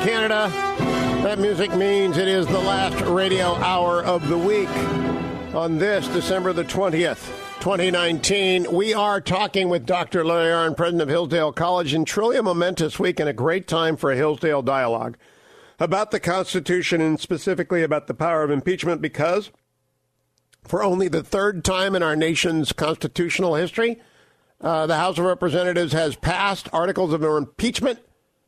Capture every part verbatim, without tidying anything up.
Canada. That music means it is the last radio hour of the week on this December the twentieth, twenty nineteen. We are talking with Doctor Larry Arnn, president of Hillsdale College, and truly a momentous week and a great time for a Hillsdale dialogue about the Constitution and specifically about the power of impeachment, because for only the third time in our nation's constitutional history, uh, the House of Representatives has passed articles of impeachment,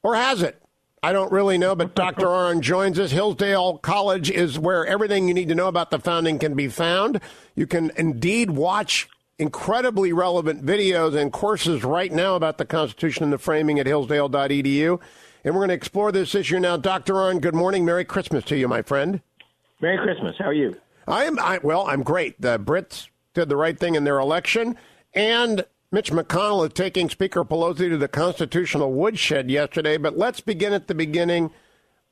or has it? I don't really know, but Doctor Arnn joins us. Hillsdale College is where everything you need to know about the founding can be found. You can indeed watch incredibly relevant videos and courses right now about the Constitution and the framing at hillsdale dot e d u. And we're going to explore this issue now. Doctor Arnn, good morning. Merry Christmas to you, my friend. Merry Christmas. How are you? I am. I, well, I'm great. The Brits did the right thing in their election, and Mitch McConnell is taking Speaker Pelosi to the constitutional woodshed yesterday. But let's begin at the beginning.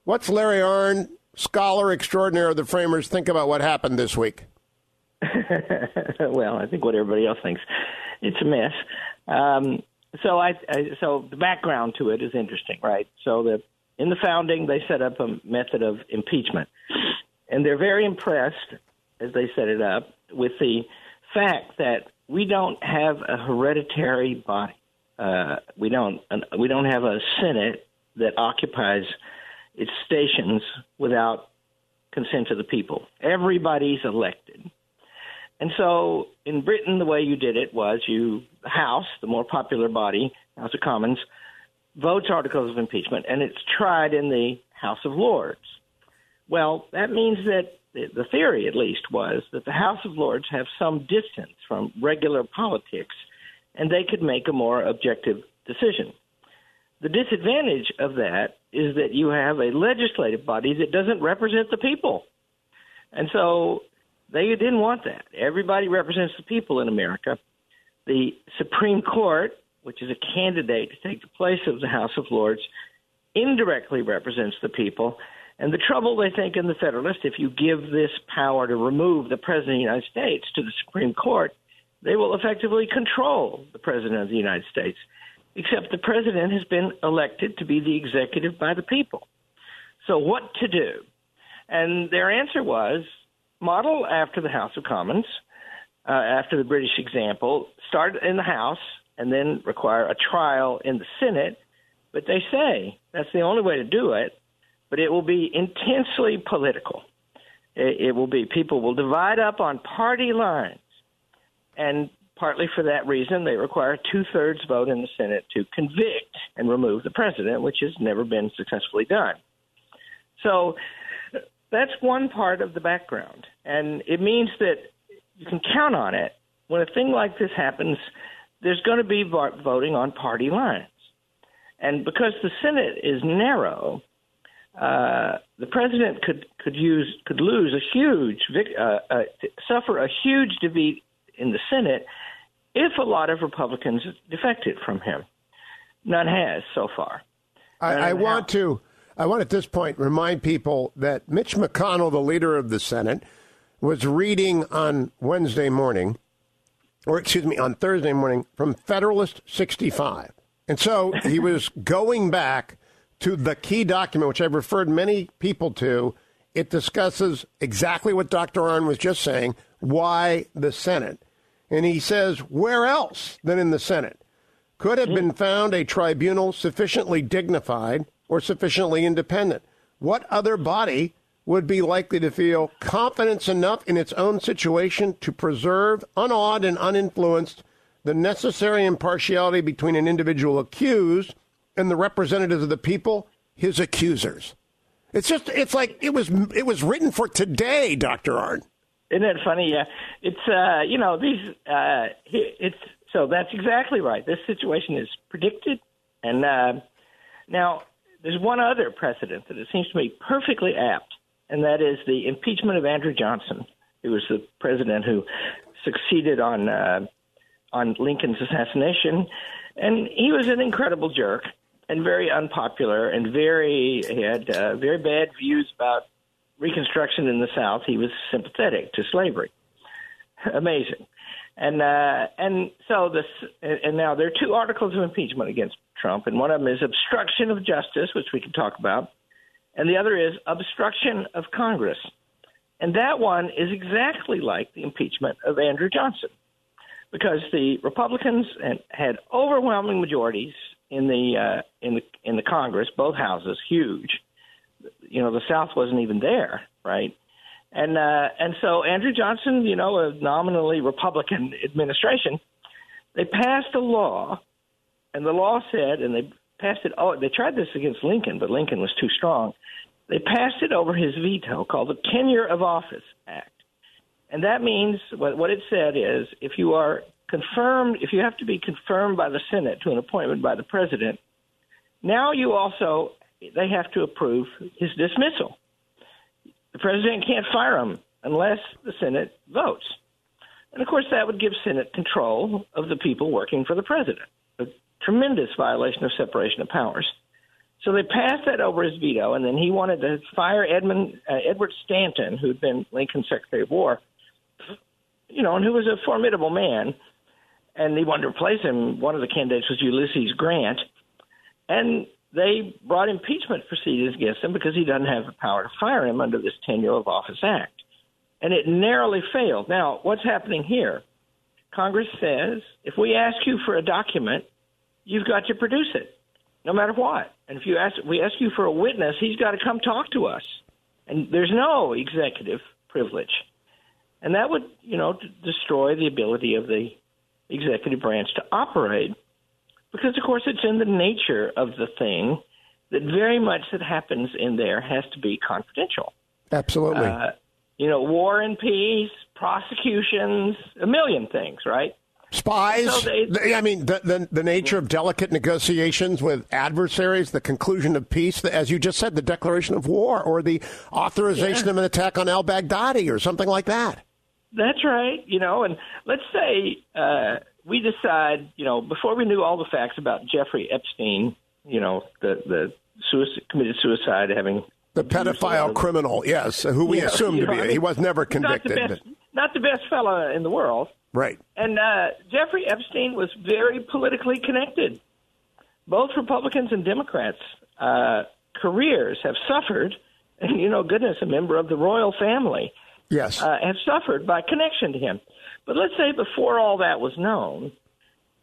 What's Larry Arnn, scholar extraordinaire of the framers, think about what happened this week? Well, I think what everybody else thinks. It's a mess. Um, so, I, I, so the background to it is interesting, right? So the, in the founding, they set up a method of impeachment. And they're very impressed, as they set it up, with the fact that we don't have a hereditary body. Uh, we don't. We don't have a Senate that occupies its stations without consent of the people. Everybody's elected. And so in Britain, the way you did it was you, the House, the more popular body, House of Commons, votes articles of impeachment, and it's tried in the House of Lords. Well, that means that the theory, at least, was that the House of Lords have some distance from regular politics, and they could make a more objective decision. The disadvantage of that is that you have a legislative body that doesn't represent the people. And so they didn't want that. Everybody represents the people in America. The Supreme Court, which is a candidate to take the place of the House of Lords, indirectly represents the people. And the trouble, they think, in the Federalist, if you give this power to remove the President of the United States to the Supreme Court, they will effectively control the President of the United States, except the President has been elected to be the executive by the people. So what to do? And their answer was, model after the House of Commons, uh, after the British example, start in the House and then require a trial in the Senate. But they say that's the only way to do it. But it will be intensely political. It will be, people will divide up on party lines. And partly for that reason, they require a two-thirds vote in the Senate to convict and remove the president, which has never been successfully done. So that's one part of the background. And it means that you can count on it. When a thing like this happens, there's going to be voting on party lines. And because the Senate is narrow, Uh, the president could could use could lose a huge uh, uh, suffer a huge defeat in the Senate if a lot of Republicans defected from him. None has so far. I, I want to I want at this point remind people that Mitch McConnell, the leader of the Senate, was reading on Wednesday morning, or excuse me, on Thursday morning from Federalist sixty-five, and so he was going back to the key document, which I've referred many people to. It discusses exactly what Doctor Arnn was just saying, why the Senate. And he says, where else than in the Senate could have been found a tribunal sufficiently dignified or sufficiently independent? What other body would be likely to feel confidence enough in its own situation to preserve, unawed and uninfluenced, the necessary impartiality between an individual accused and the representatives of the people, his accusers? It's just, it's like it was, it was written for today, Doctor Arnn. Isn't that funny? Yeah, it's, uh, you know, these, uh, it's, so that's exactly right. This situation is predicted. And uh, now there's one other precedent that it seems to me perfectly apt, and that is the impeachment of Andrew Johnson, who was the president who succeeded on, uh, on Lincoln's assassination. And he was an incredible jerk, and very unpopular, and very he had uh, very bad views about Reconstruction in the South. He was sympathetic to slavery. Amazing. And uh, and so this and now there are two articles of impeachment against Trump, and one of them is obstruction of justice, which we can talk about, and the other is obstruction of Congress. And that one is exactly like the impeachment of Andrew Johnson, because the Republicans had overwhelming majorities in the uh, in the in the Congress, both houses, huge. You know, the South wasn't even there, right? And uh, and so Andrew Johnson, you know, a nominally Republican administration, they passed a law, and the law said, and they passed it. Oh, they tried this against Lincoln, but Lincoln was too strong. They passed it over his veto, called the Tenure of Office Act. And that means what, what it said is if you are confirmed, if you have to be confirmed by the Senate to an appointment by the president, now you also, they have to approve his dismissal. The president can't fire him unless the Senate votes. And, of course, that would give Senate control of the people working for the president, a tremendous violation of separation of powers. So they passed that over his veto, and then he wanted to fire Edmund, uh, Edward Stanton, who had been Lincoln's Secretary of War, you know, and who was a formidable man. And he wanted to replace him. One of the candidates was Ulysses Grant. And they brought impeachment proceedings against him because he doesn't have the power to fire him under this Tenure of Office Act. And it narrowly failed. Now, what's happening here? Congress says, if we ask you for a document, you've got to produce it, no matter what. And if you ask, we ask you for a witness, he's got to come talk to us. And there's no executive privilege. And that would, you know, d- destroy the ability of the executive branch to operate because, of course, it's in the nature of the thing that very much that happens in there has to be confidential. Absolutely. Uh, you know, war and peace, prosecutions, a million things, right? Spies. So they, they, I mean, the, the the nature of delicate negotiations with adversaries, the conclusion of peace, the, as you just said, the declaration of war or the authorization yeah. of an attack on al-Baghdadi or something like that. That's right. You know, and let's say uh, we decide, you know, before we knew all the facts about Jeffrey Epstein, you know, the, the suicide, committed suicide, having the pedophile criminal. Yes. Who we yeah, assumed to know, be. I mean, he was never convicted. Not the best, not the best fellow in the world. Right. And uh, Jeffrey Epstein was very politically connected. Both Republicans and Democrats' uh, careers have suffered. And, you know, goodness, a member of the royal family yes, uh, have suffered by connection to him. But let's say before all that was known,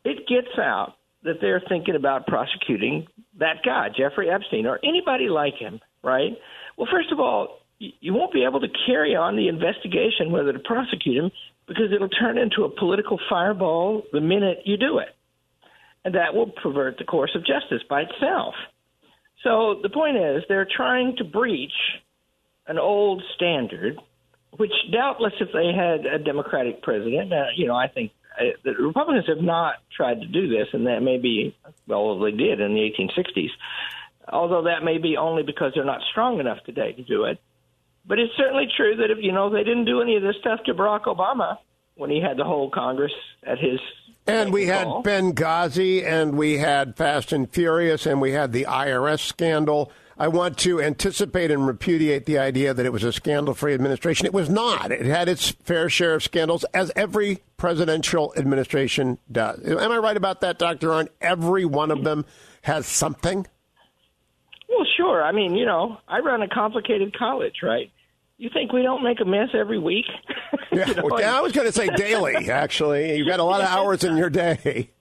it gets out that they're thinking about prosecuting that guy, Jeffrey Epstein, or anybody like him, right? Well, first of all, you won't be able to carry on the investigation whether to prosecute him because it'll turn into a political fireball the minute you do it. And that will pervert the course of justice by itself. So the point is they're trying to breach an old standard, which doubtless if they had a Democratic president, uh, you know, I think uh, the Republicans have not tried to do this, and that may be, well, they did in the eighteen sixties, although that may be only because they're not strong enough today to do it. But it's certainly true that, if you know, they didn't do any of this stuff to Barack Obama when he had the whole Congress at his And we had call. Benghazi, and we had Fast and Furious, and we had the I R S scandal. I want to anticipate and repudiate the idea that it was a scandal-free administration. It was not. It had its fair share of scandals, as every presidential administration does. Am I right about that, Doctor Arnn? Every one of them has something? Well, sure. I mean, you know, I run a complicated college, right? You think we don't make a mess every week? Yeah, you know, well, I was going to say daily, actually. You've got a lot of hours in your day.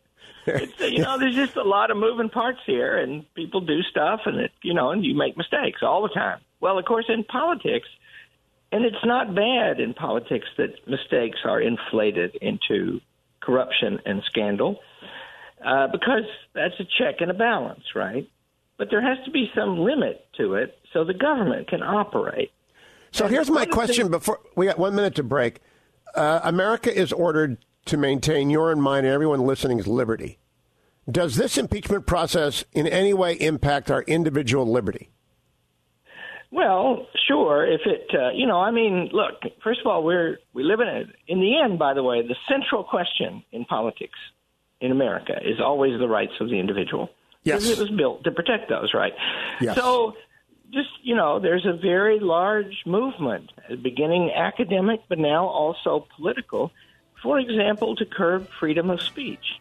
It's, you know, there's just a lot of moving parts here, and people do stuff, and, it, you know, and you make mistakes all the time. Well, of course, in politics, and it's not bad in politics that mistakes are inflated into corruption and scandal uh, because that's a check and a balance, right? But there has to be some limit to it so the government can operate. So here's my question before we got one minute to break. Uh, America is ordered to maintain your and mine and everyone listening's liberty. Does this impeachment process in any way impact our individual liberty? Well, sure. If it, uh, you know, I mean, look, first of all, we're we live in a, in the end, by the way, the central question in politics in America is always the rights of the individual. Yes. It was built to protect those, right? Yes. So just, you know, there's a very large movement, beginning academic, but now also political, for example, to curb freedom of speech.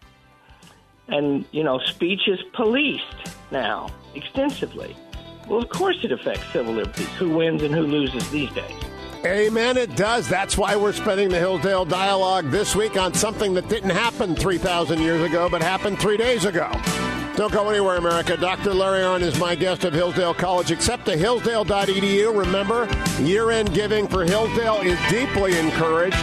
And, you know, speech is policed now extensively. Well, of course it affects civil liberties. Who wins and who loses these days? Amen, it does. That's why we're spending the Hillsdale Dialogue this week on something that didn't happen three thousand years ago, but happened three days ago. Don't go anywhere, America. Doctor Larry Arnn is my guest at Hillsdale College. Except to hillsdale dot e d u. Remember, year-end giving for Hillsdale is deeply encouraged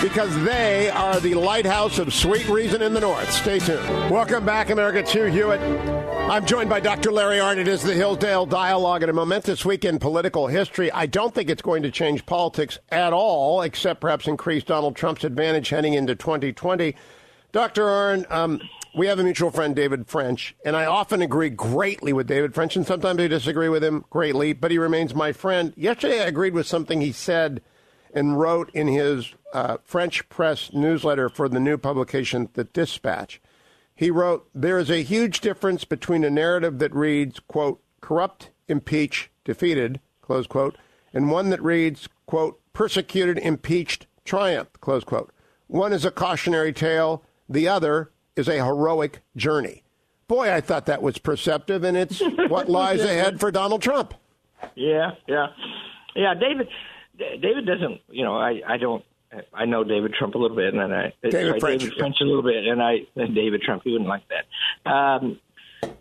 because they are the lighthouse of sweet reason in the North. Stay tuned. Welcome back, America. It's Hugh Hewitt. I'm joined by Doctor Larry Arnn. It is the Hillsdale Dialogue and a momentous week in political history. I don't think it's going to change politics at all, except perhaps increase Donald Trump's advantage heading into twenty twenty. Doctor Arnn, um, we have a mutual friend, David French, and I often agree greatly with David French, and sometimes I disagree with him greatly, but he remains my friend. Yesterday, I agreed with something he said and wrote in his uh, French press newsletter for the new publication, The Dispatch. He wrote, there is a huge difference between a narrative that reads, quote, corrupt, impeach, defeated, close quote, and one that reads, quote, persecuted, impeached, triumph, close quote. One is a cautionary tale. The other is a heroic journey. Boy, I thought that was perceptive, and it's what lies ahead for Donald Trump. Yeah, yeah. Yeah, David David doesn't, you know, I, I don't, I know David Trump a little bit, and I, David, sorry, French. David French a little bit, and I, and David Trump, he wouldn't like that. Um,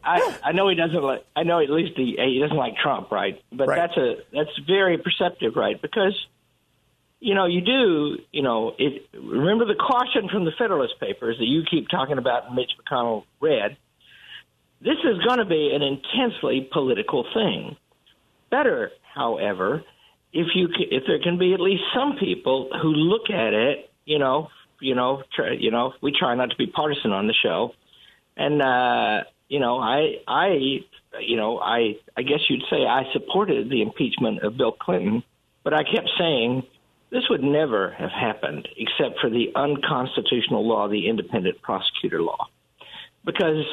I, I know he doesn't like, I know at least he, he doesn't like Trump, right? But right. that's a, that's very perceptive, right? Because, you know, you do, you know, it, remember the caution from the Federalist Papers that you keep talking about and Mitch McConnell read. This is going to be an intensely political thing. Better, however, if you if there can be at least some people who look at it, you know, you know, try, you know, we try not to be partisan on the show. And, uh, you know, I, I, you know, I, I guess you'd say I supported the impeachment of Bill Clinton, but I kept saying, this would never have happened except for the unconstitutional law, the independent prosecutor law, because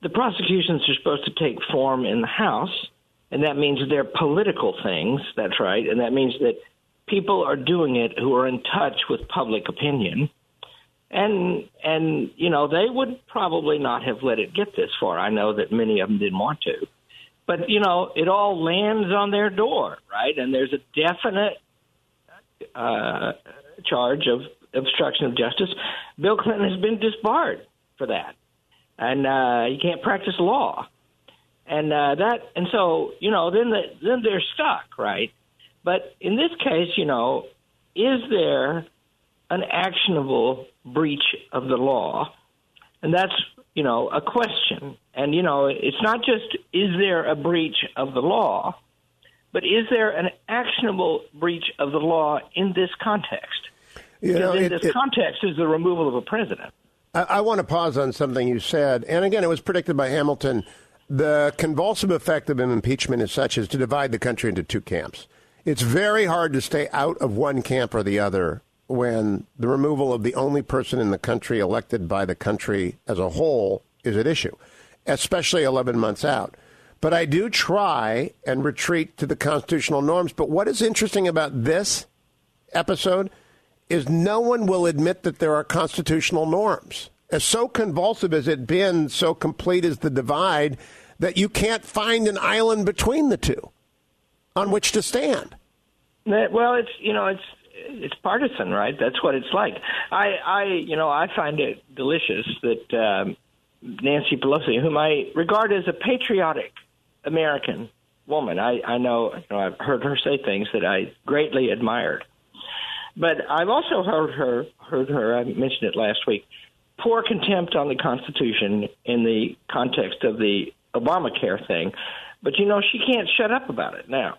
the prosecutions are supposed to take form in the House, and that means they're political things. That's right. And that means that people are doing it who are in touch with public opinion. And, and you know, they would probably not have let it get this far. I know that many of them didn't want to. But, you know, it all lands on their door, right? And there's a definite Uh, charge of obstruction of justice. Bill Clinton has been disbarred for that, and uh, you can't practice law, and uh, that. And so, you know, then the, then they're stuck, right? But in this case, you know, is there an actionable breach of the law? And that's, you know, a question. And you know, it's not just is there a breach of the law. But is there an actionable breach of the law in this context? You know, in it, this it, context is the removal of a president. I, I want to pause on something you said. And again, it was predicted by Hamilton. The convulsive effect of an impeachment is such as to divide the country into two camps. It's very hard to stay out of one camp or the other when the removal of the only person in the country elected by the country as a whole is at issue, especially eleven months out. But I do try and retreat to the constitutional norms. But what is interesting about this episode is no one will admit that there are constitutional norms. As so convulsive as it's been, so complete is the divide that you can't find an island between the two on which to stand. Well, it's, you know, it's it's partisan, right? That's what it's like. I, I you know, I find it delicious that um, Nancy Pelosi, whom I regard as a patriotic American woman. I, I know, you know, I've heard her say things that I greatly admired. But I've also heard her, heard her, I mentioned it last week, pour contempt on the Constitution in the context of the Obamacare thing. But, you know, she can't shut up about it now.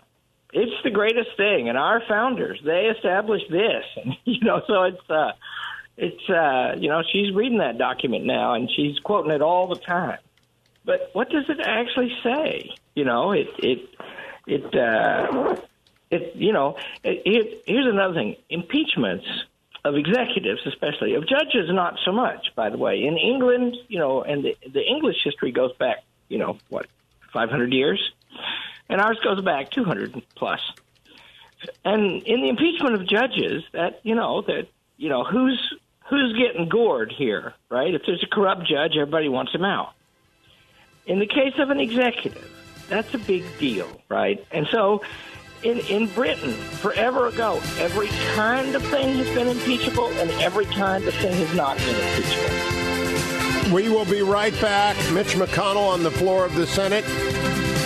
It's the greatest thing. And our founders, they established this. And, you know, so it's, uh, it's uh, you know, she's reading that document now and she's quoting it all the time. But what does it actually say? You know, it, it, it, uh, it you know, it, it, here's another thing. Impeachments of executives, especially of judges, not so much, by the way, in England, you know, and the, the English history goes back, you know, what, five hundred years, and ours goes back two hundred plus. And in the impeachment of judges that, you know, that, you know, who's, who's getting gored here, right? If there's a corrupt judge, everybody wants him out. In the case of an executive, That's a big deal, right? And so in, in Britain, forever ago, every kind of thing has been impeachable and every kind of thing has not been impeachable. We will be right back. Mitch McConnell on the floor of the Senate.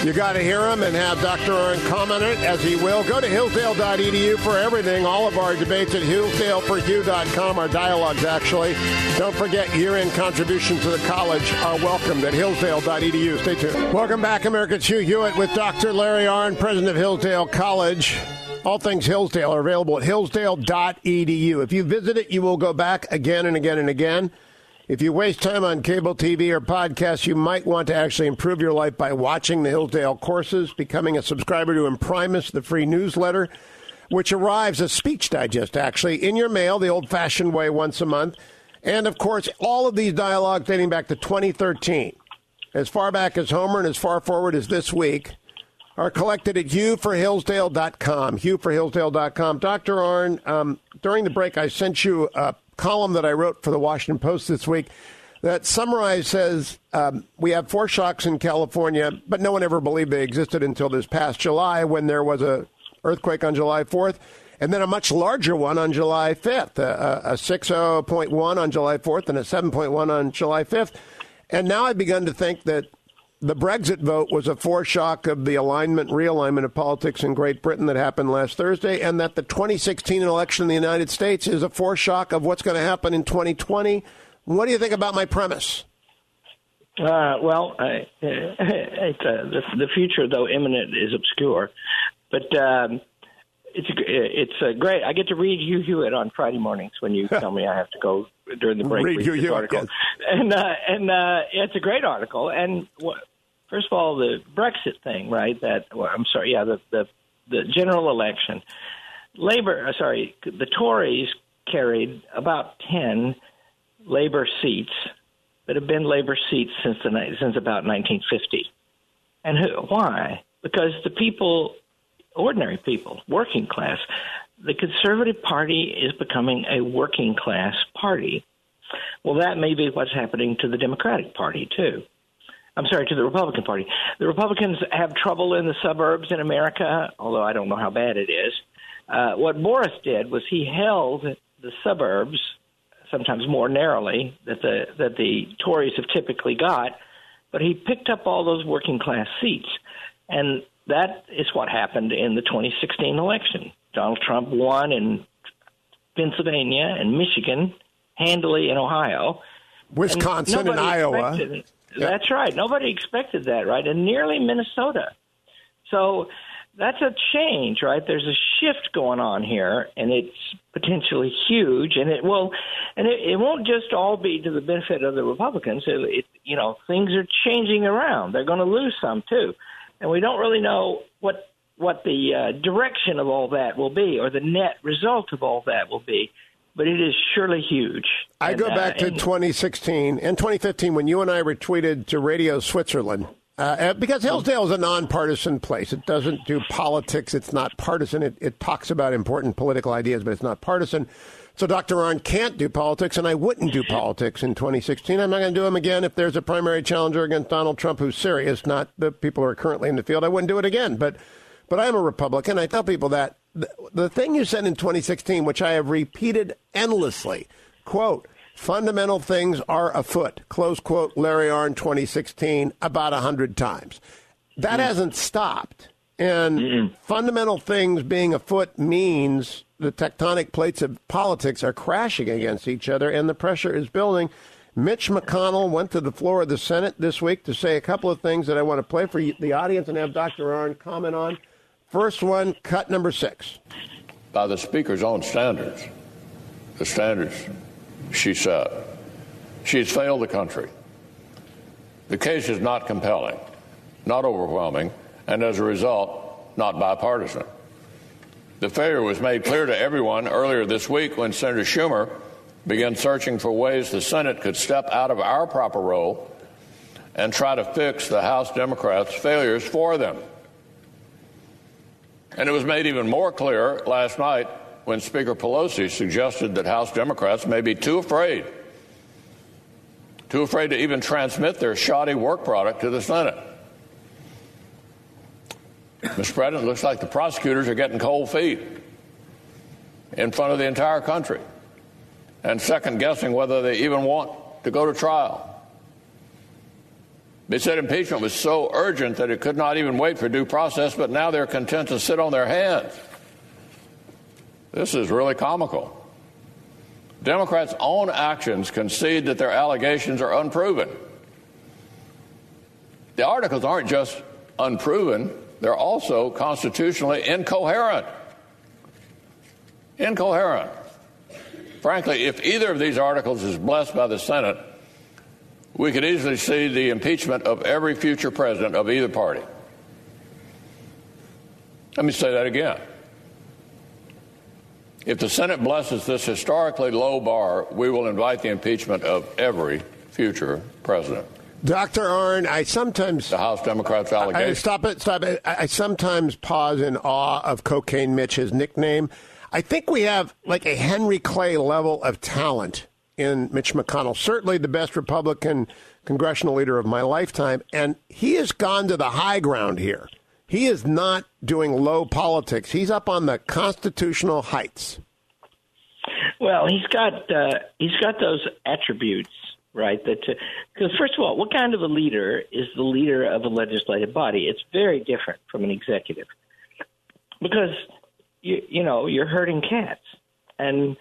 You got to hear him and have Doctor Arnn comment it as he will. Go to hillsdale dot e d u for everything. All of our debates at hillsdale for hugh dot com, our dialogues, actually. Don't forget, year-end contributions to the college are welcomed at hillsdale dot e d u. Stay tuned. Welcome back, America. It's Hugh Hewitt with Doctor Larry Arnn, president of Hillsdale College. All things Hillsdale are available at hillsdale dot e d u. If you visit it, you will go back again and again and again. If you waste time on cable T V or podcasts, you might want to actually improve your life by watching the Hillsdale courses, becoming a subscriber to Imprimis, the free newsletter, which arrives, a speech digest, actually, in your mail, the old-fashioned way, once a month. And, of course, all of these dialogues dating back to twenty thirteen, as far back as Homer and as far forward as this week, are collected at Hugh for Hillsdale dot com, Hugh for Hillsdale dot com. Doctor Arnn, um, during the break, I sent you a column that I wrote for the Washington Post this week that summarized says um, we have four shocks in California, but no one ever believed they existed until this past July when there was a earthquake on July fourth, and then a much larger one on July fifth, a, a six point oh point one on July fourth and a seven point one on July fifth. And now I've begun to think that the Brexit vote was a foreshock of the alignment, realignment of politics in Great Britain that happened last Thursday, and that the twenty sixteen election in the United States is a foreshock of what's going to happen in twenty twenty. What do you think about my premise? Uh, well, I, I, I, the, the future, though imminent, is obscure. But um, it's it's uh, great. I get to read Hugh Hewitt on Friday mornings when you tell me I have to go during the break. Read Hugh Hewitt article. Yes. And, uh, and uh, it's a great article. And what, first of all, the Brexit thing, right? That well, I'm sorry, yeah, the, the the general election. Labor, sorry, the Tories carried about ten Labor seats that have been Labor seats since the since about nineteen fifty. And who, why? Because the people, ordinary people, working class. The Conservative Party is becoming a working class party. Well, that may be what's happening to the Democratic Party too. I'm sorry, to the Republican Party. The Republicans have trouble in the suburbs in America, although I don't know how bad it is. Uh, what Boris did was he held the suburbs, sometimes more narrowly, that the that the Tories have typically got, but he picked up all those working class seats. And that is what happened in the twenty sixteen election. Donald Trump won in Pennsylvania and Michigan, handily in Ohio. Wisconsin and, and Iowa. Expected, Yep. That's right. Nobody expected that, right? And nearly Minnesota. So that's a change, right? There's a shift going on here, and it's potentially huge. And it will, and it, it won't just all be to the benefit of the Republicans. It, it, you know, things are changing around. They're going to lose some too, and we don't really know what what the uh, direction of all that will be, or the net result of all that will be. But it is surely huge. I and, go back uh, to twenty sixteen and twenty fifteen when you and I retweeted to Radio Switzerland, uh, because Hillsdale is a nonpartisan place. It doesn't do politics. It's not partisan. It, it talks about important political ideas, but it's not partisan. So Doctor Arnn can't do politics, and I wouldn't do politics in twenty sixteen. I'm not going to do them again if there's a primary challenger against Donald Trump who's serious, not the people who are currently in the field. I wouldn't do it again. But, but I'm a Republican. I tell people that. The thing you said in twenty sixteen, which I have repeated endlessly, quote, fundamental things are afoot, close quote, Larry Arnn twenty sixteen, about one hundred times. That mm. hasn't stopped. And Mm-mm. fundamental things being afoot means the tectonic plates of politics are crashing against each other and the pressure is building. Mitch McConnell went to the floor of the Senate this week to say a couple of things that I want to play for the audience and have Doctor Arnn comment on. First one, cut number six. By the speaker's own standards, the standards she set, she has failed the country. The case is not compelling, not overwhelming, and as a result, not bipartisan. The failure was made clear to everyone earlier this week when Senator Schumer began searching for ways the Senate could step out of our proper role and try to fix the House Democrats' failures for them. And it was made even more clear last night when Speaker Pelosi suggested that House Democrats may be too afraid, too afraid to even transmit their shoddy work product to the Senate. Mister President, it looks like the prosecutors are getting cold feet in front of the entire country and second-guessing whether they even want to go to trial. They said impeachment was so urgent that it could not even wait for due process, but now they're content to sit on their hands. This is really comical. Democrats' own actions concede that their allegations are unproven. The articles aren't just unproven, they're also constitutionally incoherent. Incoherent. Frankly, if either of these articles is blessed by the Senate, we could easily see the impeachment of every future president of either party. Let me say that again. If the Senate blesses this historically low bar, we will invite the impeachment of every future president. Doctor Arnn, I sometimes... The House Democrats' allegation. Stop it, stop it. I, I sometimes pause in awe of Cocaine Mitch's nickname. I think we have like a Henry Clay level of talent in Mitch McConnell, certainly the best Republican congressional leader of my lifetime, and he has gone to the high ground here. He is not doing low politics. He's up on the constitutional heights. Well, he's got uh, he's got those attributes, right? That to, 'cause first of all, what kind of a leader is the leader of a legislative body? It's very different from an executive because you you know you're herding cats, and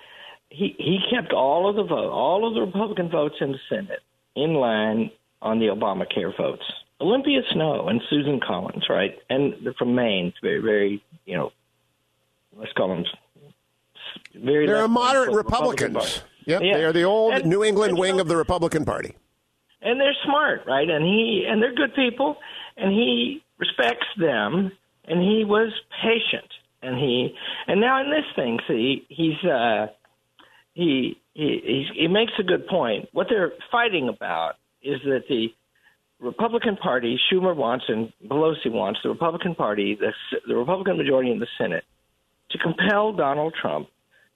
he he kept all of the vote, all of the Republican votes in the Senate in line on the Obamacare votes. Olympia Snowe and Susan Collins, right? And they're from Maine. Very, very, you know, let's call them very... They're moderate Republicans. Republican yep, yeah. They are the old and, New England wing so, of the Republican Party. And they're smart, right? And he and they're good people, and he respects them, and he was patient. And he and now in this thing, see, he's uh, he he he's, he makes a good point. What they're fighting about is that the Republican Party, Schumer wants and Pelosi wants the Republican Party, the, the Republican majority in the Senate, to compel Donald Trump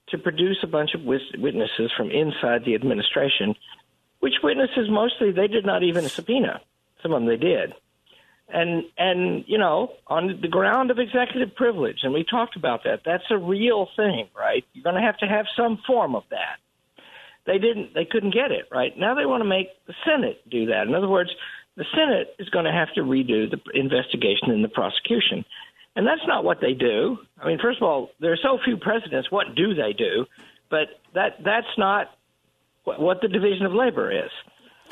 to produce a bunch of witnesses from inside the administration, which witnesses mostly they did not even subpoena. Some of them they did. And, and you know, on the ground of executive privilege, and we talked about that, that's a real thing, right? You're going to have to have some form of that. They didn't, they couldn't get it, right? Now they want to make the Senate do that. In other words, the Senate is going to have to redo the investigation and the prosecution. And that's not what they do. I mean, first of all, there are so few presidents. What do they do? But that that's not what the division of labor is.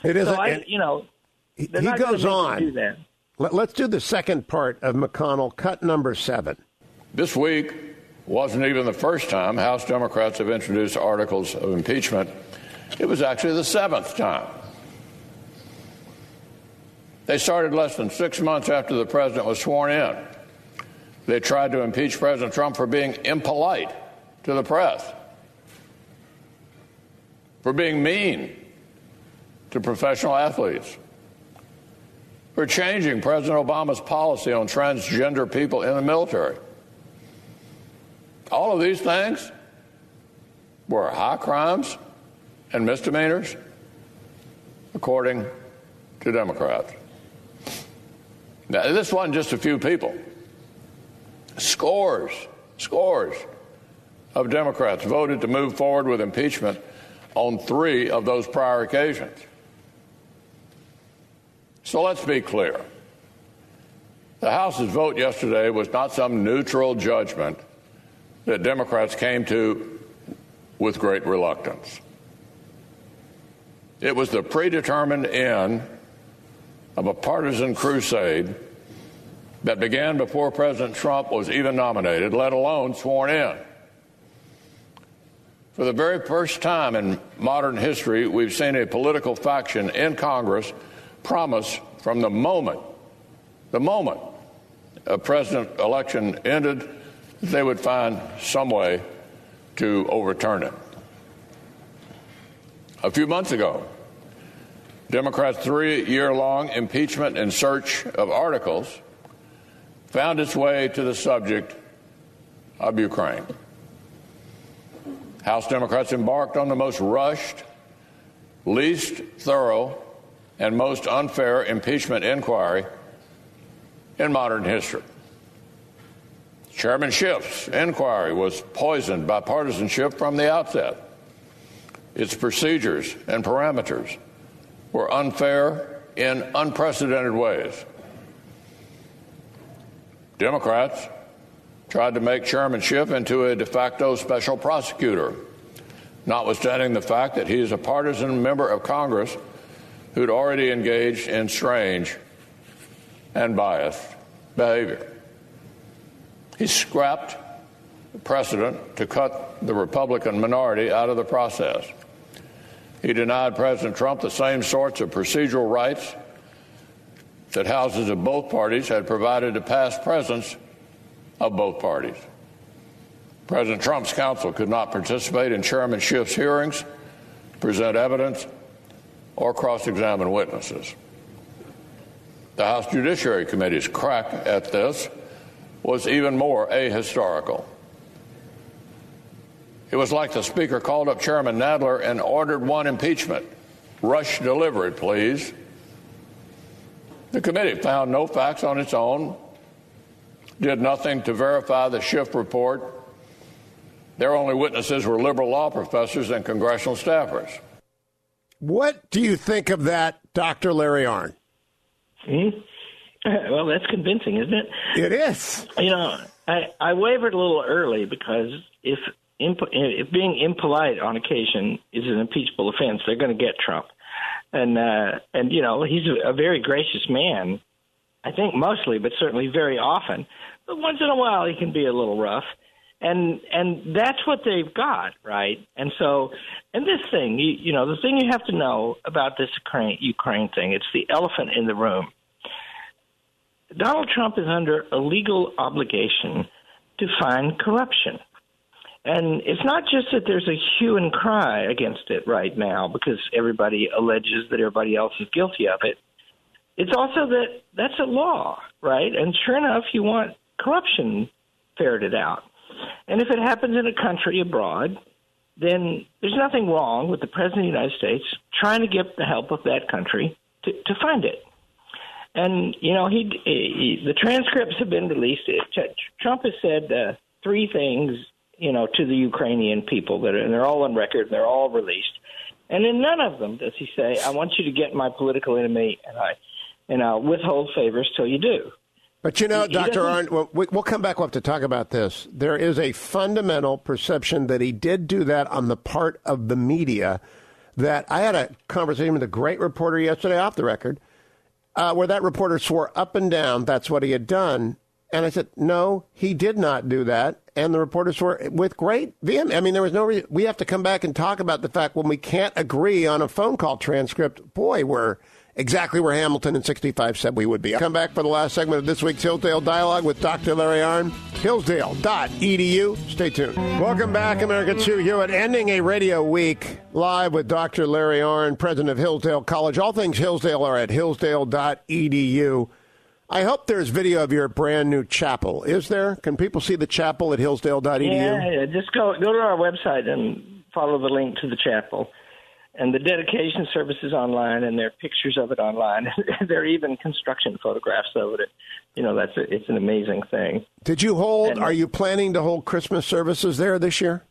It is. So I, you know, he goes on. Do that. Let's do the second part of McConnell, cut number seven. This week wasn't even the first time House Democrats have introduced articles of impeachment. It was actually the seventh time. They started less than six months after the president was sworn in. They tried to impeach President Trump for being impolite to the press, for being mean to professional athletes, for changing President Obama's policy on transgender people in the military. All of these things were high crimes and misdemeanors, according to Democrats. Now, this wasn't just a few people. Scores, scores of Democrats voted to move forward with impeachment on three of those prior occasions. So let's be clear. The House's vote yesterday was not some neutral judgment that Democrats came to with great reluctance. It was the predetermined end of a partisan crusade that began before President Trump was even nominated, let alone sworn in. For the very first time in modern history, we've seen a political faction in Congress promise from the moment, the moment a president election ended, that they would find some way to overturn it. A few months ago, Democrats' three-year-long impeachment in search of articles found its way to the subject of Ukraine. House Democrats embarked on the most rushed, least thorough, and most unfair impeachment inquiry in modern history. Chairman Schiff's inquiry was poisoned by partisanship from the outset. Its procedures and parameters were unfair in unprecedented ways. Democrats tried to make Chairman Schiff into a de facto special prosecutor, notwithstanding the fact that he is a partisan member of Congress who'd already engaged in strange and biased behavior. He scrapped precedent to cut the Republican minority out of the process. He denied President Trump the same sorts of procedural rights that houses of both parties had provided to past presidents of both parties. President Trump's counsel could not participate in Chairman Schiff's hearings, present evidence, or cross-examine witnesses. The House Judiciary Committee's crack at this was even more ahistorical. It was like the Speaker called up Chairman Nadler and ordered one impeachment. Rush delivery, please. The committee found no facts on its own, did nothing to verify the Schiff report. Their only witnesses were liberal law professors and congressional staffers. What do you think of that, Doctor Larry Arnn? Hmm? Well, that's convincing, isn't it? It is. You know, I, I wavered a little early because if, imp- if being impolite on occasion is an impeachable offense, they're going to get Trump. And, uh, and you know, he's a, a very gracious man, I think mostly, but certainly very often. But once in a while, he can be a little rough. And and that's what they've got, right? And so, and this thing, you, you know, the thing you have to know about this Ukraine, Ukraine thing, it's the elephant in the room. Donald Trump is under a legal obligation to find corruption. And it's not just that there's a hue and cry against it right now because everybody alleges that everybody else is guilty of it. It's also that that's a law, right? And sure enough, you want corruption ferreted out. And if it happens in a country abroad, then there's nothing wrong with the President of the United States trying to get the help of that country to, to find it. And, you know, he, he the transcripts have been released. Trump has said uh, three things, you know, to the Ukrainian people, that are, and they're all on record, and they're all released. And in none of them does he say, I want you to get my political enemy, and, I, and I'll withhold favors till you do. But, you know, he, Doctor Arnn, well, we'll come back up to talk about this. There is a fundamental perception that he did do that on the part of the media. That I had a conversation with a great reporter yesterday off the record, Uh, where that reporter swore up and down that's what he had done. And I said, no, he did not do that. And the reporter swore with great vehemence. I mean, there was no reason. We have to come back and talk about the fact when we can't agree on a phone call transcript, boy, we're exactly where Hamilton in sixty-five said we would be. Come back for the last segment of this week's Hillsdale Dialogue with Doctor Larry Arnn. Hillsdale dot e d u. Stay tuned. Welcome back, America. Hugh Hewitt, ending a radio week live with Doctor Larry Arnn, president of Hillsdale College. All things Hillsdale are at hillsdale dot e d u. I hope there's video of your brand new chapel. Is there? Can people see the chapel at hillsdale dot e d u? Yeah, yeah. Just go, go to our website and follow the link to the chapel. And the dedication service is online, and there are pictures of it online. There are even construction photographs of it. You know, that's a, it's an amazing thing. Did you hold, and, are you planning to hold Christmas services there this year?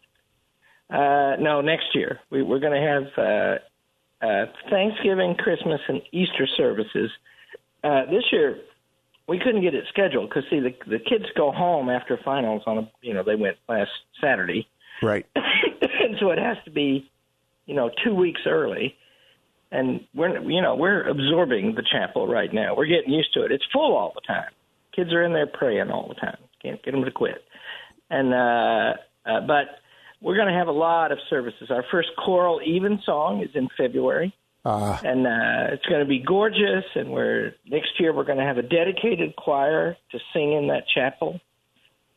Uh, no, next year. We, we're going to have uh, uh, Thanksgiving, Christmas, and Easter services. Uh, this year, we couldn't get it scheduled because, see, the, the kids go home after finals on a, you know, they went last Saturday. Right. And so it has to be, you know, two weeks early, and we're, you know, we're absorbing the chapel right now. We're getting used to it. It's full all the time. Kids are in there praying all the time. Can't get them to quit. And uh, uh, but we're going to have a lot of services. Our first choral evensong is in February, uh, and uh, it's going to be gorgeous. And we're next year we're going to have a dedicated choir to sing in that chapel,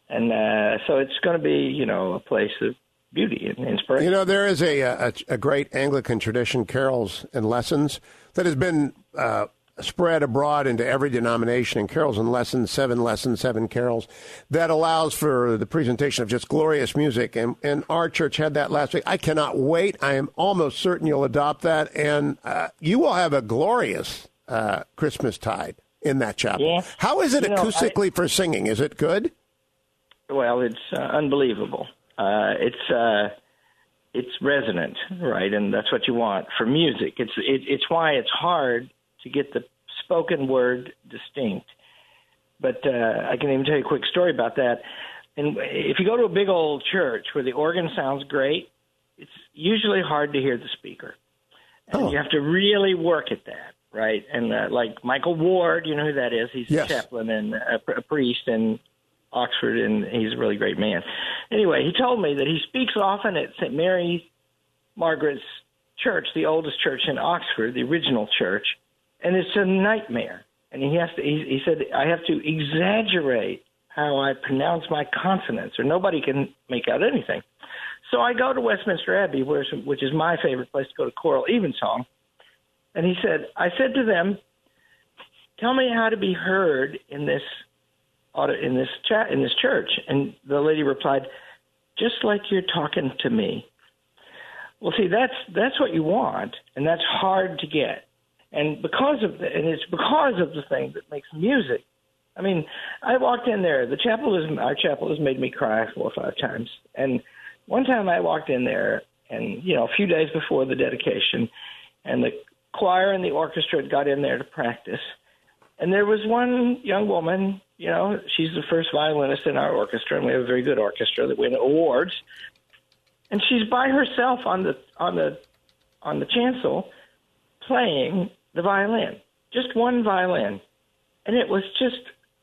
and uh, so it's going to be, you know, a place of beauty and inspiration. You know, there is a, a a great Anglican tradition, carols and lessons, that has been uh, spread abroad into every denomination, and carols and lessons, seven lessons, seven carols, that allows for the presentation of just glorious music. And, and our church had that last week. I cannot wait. I am almost certain you'll adopt that, and uh, you will have a glorious uh, Christmastide in that chapel. Yeah. How is it you acoustically know, I, for singing? Is it good? Well, it's uh, unbelievable. Uh, it's uh, it's resonant, right? And that's what you want for music. It's it, it's why it's hard to get the spoken word distinct. But uh, I can even tell you a quick story about that. And if you go to a big old church where the organ sounds great, it's usually hard to hear the speaker. And oh. you have to really work at that, right? And uh, like Michael Ward, you know who that is? He's yes. a chaplain and a, a priest in Oxford, and he's a really great man. Anyway, he told me that he speaks often at Saint Mary Margaret's Church, the oldest church in Oxford, the original church, and it's a nightmare. And he has to. He, he said, I have to exaggerate how I pronounce my consonants, or nobody can make out anything. So I go to Westminster Abbey, which is my favorite place to go to choral evensong. And he said, I said to them, tell me how to be heard in this in this chat in this church. And the lady replied, just like you're talking to me. Well, see, that's that's what you want, and that's hard to get. And because of the, and it's because of the thing that makes music. I mean, I walked in there. The chapel is our chapel has made me cry four or five times. And one time I walked in there, and you know, a few days before the dedication, and the choir and the orchestra had got in there to practice. And there was one young woman, you know, she's the first violinist in our orchestra, and we have a very good orchestra that win awards. And she's by herself on the on the on the chancel, playing the violin, just one violin, and it was just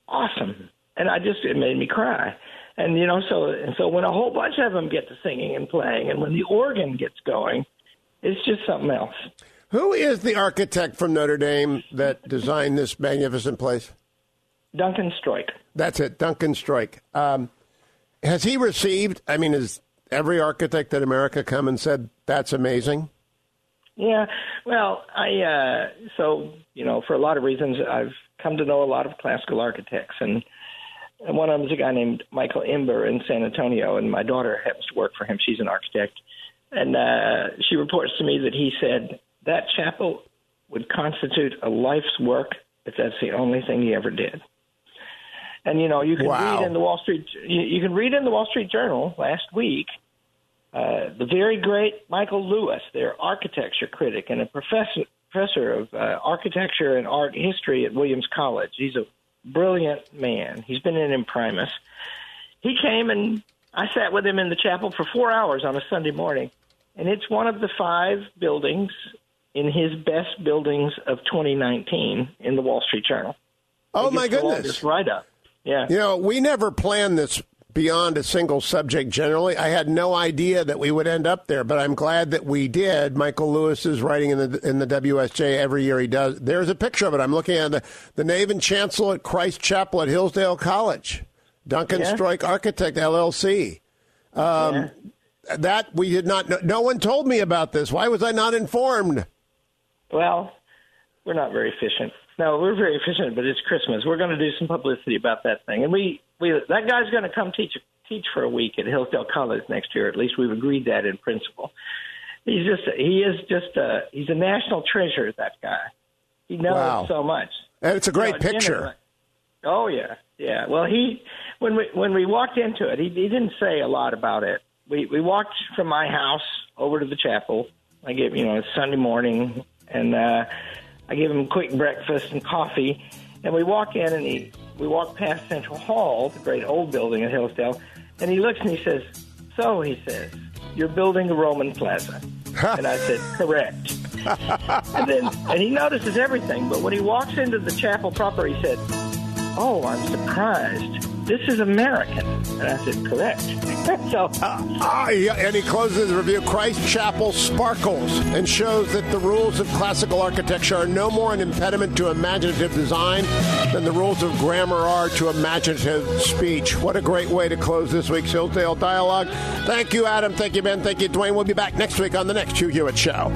awesome. And I just it made me cry. And, you know, so and so when a whole bunch of them get to singing and playing, and when the organ gets going, it's just something else. Who is the architect from Notre Dame that designed this magnificent place? Duncan Stroik. That's it, Duncan Stroik. Um, has he received, I mean, has every architect in America come and said, that's amazing? Yeah, well, I uh, so, you know, for a lot of reasons, I've come to know a lot of classical architects, and And one of them is a guy named Michael Imber in San Antonio, and my daughter happens to work for him. She's an architect. And uh, she reports to me that he said that chapel would constitute a life's work if that's the only thing he ever did. And, you know, you can wow. read in the Wall Street you, you can read in the Wall Street Journal last week uh, the very great Michael Lewis, their architecture critic and a professor, professor of uh, architecture and art history at Williams College. He's a brilliant man. He's been in Imprimis. He came and I sat with him in the chapel for four hours on a Sunday morning, and it's one of the five buildings in his best buildings of twenty nineteen in the Wall Street Journal. Oh my goodness! Right up. Yeah. You know, we never planned this beyond a single subject. Generally, I had no idea that we would end up there, but I'm glad that we did. Michael Lewis is writing in the in the W S J every year. He does. There's a picture of it. I'm looking at the the nave and chancel at Christ Chapel at Hillsdale College. Duncan yeah. Stroik Architect L L C. Um, yeah. That we did not know. No one told me about this. Why was I not informed? Well, we're not very efficient. No, we're very efficient, but it's Christmas. We're going to do some publicity about that thing, and we. We, that guy's going to come teach teach for a week at Hillsdale College next year. At least we've agreed that in principle. He's just he is just a he's a national treasure. That guy, he knows wow. so much. And it's a great you know, picture. Oh yeah, yeah. Well, he when we when we walked into it, he, he didn't say a lot about it. We we walked from my house over to the chapel. I gave you know it's Sunday morning, and uh, I gave him a quick breakfast and coffee, and we walk in and he. We walked past Central Hall, the great old building in Hillsdale, and he looks and he says, so, he says, you're building the Roman Plaza. And I said, correct. and then, and he notices everything, but when he walks into the chapel proper, he said, oh, I'm surprised. This is American. And I said, correct. so, uh, uh, yeah, and he closes the review, Christ Chapel sparkles and shows that the rules of classical architecture are no more an impediment to imaginative design than the rules of grammar are to imaginative speech. What a great way to close this week's Hillsdale Dialogue. Thank you, Adam. Thank you, Ben. Thank you, Dwayne. We'll be back next week on the next Hugh Hewitt Show.